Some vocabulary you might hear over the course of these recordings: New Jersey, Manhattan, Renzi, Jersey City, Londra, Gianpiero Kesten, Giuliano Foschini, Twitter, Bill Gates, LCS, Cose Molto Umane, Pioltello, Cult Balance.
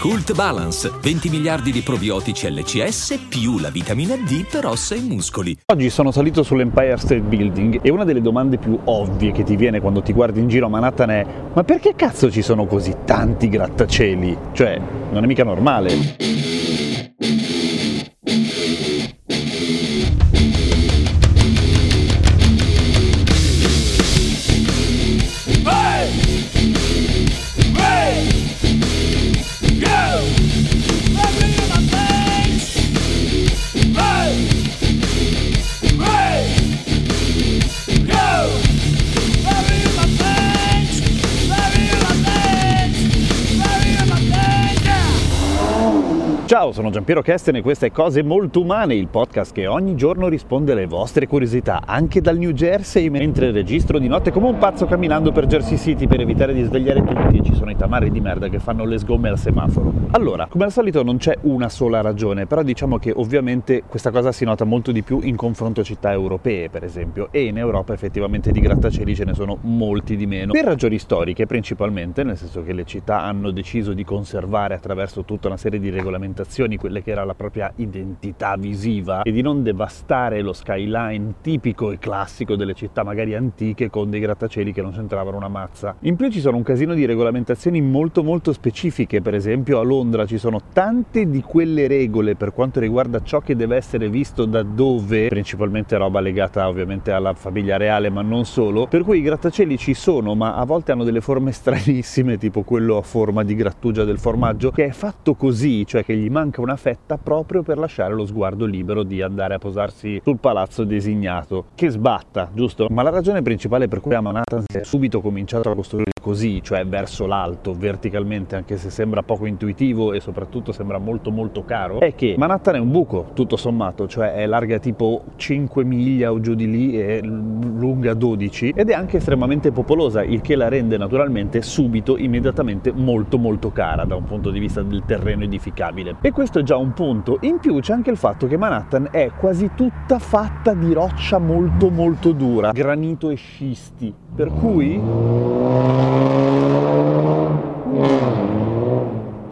Cult Balance, 20 miliardi di probiotici LCS più la vitamina D per ossa e muscoli. Oggi sono salito sull'Empire State Building e una delle domande più ovvie che ti viene quando ti guardi in giro a Manhattan è: ma perché cazzo ci sono così tanti grattacieli? Cioè, non è mica normale. Ciao, sono Gianpiero Kesten e questa è Cose Molto Umane, il podcast che ogni giorno risponde alle vostre curiosità, anche dal New Jersey, mentre registro di notte come un pazzo camminando per Jersey City per evitare di svegliare tutti, e ci sono i tamari di merda che fanno le sgomme al semaforo. Allora, come al solito non c'è una sola ragione, però diciamo che ovviamente questa cosa si nota molto di più in confronto a città europee, per esempio, e in Europa effettivamente di grattacieli ce ne sono molti di meno, per ragioni storiche principalmente, nel senso che le città hanno deciso di conservare attraverso tutta una serie di regolamentazioni quelle che era la propria identità visiva e di non devastare lo skyline tipico e classico delle città magari antiche con dei grattacieli che non c'entravano una mazza. In più ci sono un casino di regolamentazioni molto specifiche, per esempio a Londra ci sono tante di quelle regole per quanto riguarda ciò che deve essere visto da dove, principalmente roba legata ovviamente alla famiglia reale ma non solo, per cui i grattacieli ci sono ma a volte hanno delle forme stranissime, tipo quello a forma di grattugia del formaggio che è fatto così, cioè che gli manca una fetta proprio per lasciare lo sguardo libero di andare a posarsi sul palazzo designato. Che sbatta, giusto? Ma la ragione principale per cui a Manhattan si è subito cominciato a costruire così, cioè verso l'alto, verticalmente, anche se sembra poco intuitivo e soprattutto sembra molto caro, è che Manhattan è un buco, tutto sommato, cioè è larga tipo 5 miglia o giù di lì e lunga 12 ed è anche estremamente popolosa, il che la rende naturalmente subito, immediatamente molto cara da un punto di vista del terreno edificabile. E questo è già un punto. In più c'è anche il fatto che Manhattan è quasi tutta fatta di roccia molto dura, granito e scisti, per cui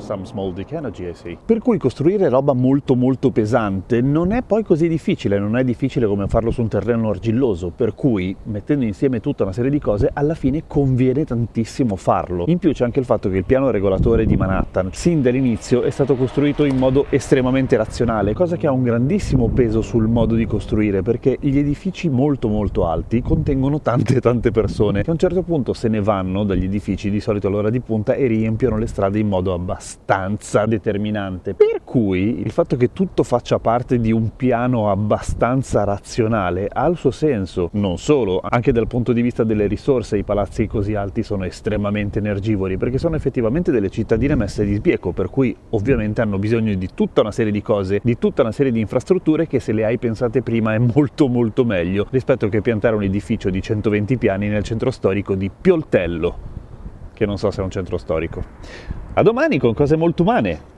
some small dick energy, I see. Per cui costruire roba molto pesante non è poi così difficile, non è difficile come farlo su un terreno argilloso, per cui mettendo insieme tutta una serie di cose alla fine conviene tantissimo farlo. In più c'è anche il fatto che il piano regolatore di Manhattan sin dall'inizio è stato costruito in modo estremamente razionale, cosa che ha un grandissimo peso sul modo di costruire, perché gli edifici molto alti contengono tante persone che a un certo punto se ne vanno dagli edifici, di solito all'ora di punta, e riempiono le strade in modo abbastanza determinante, per cui il fatto che tutto faccia parte di un piano abbastanza razionale ha il suo senso. Non solo, anche dal punto di vista delle risorse i palazzi così alti sono estremamente energivori, perché sono effettivamente delle cittadine messe di sbieco, per cui ovviamente hanno bisogno di tutta una serie di cose, di tutta una serie di infrastrutture che, se le hai pensate prima, è molto meglio rispetto che piantare un edificio di 120 piani nel centro storico di Pioltello, che non so se è un centro storico. A domani con Cose Molto Umane!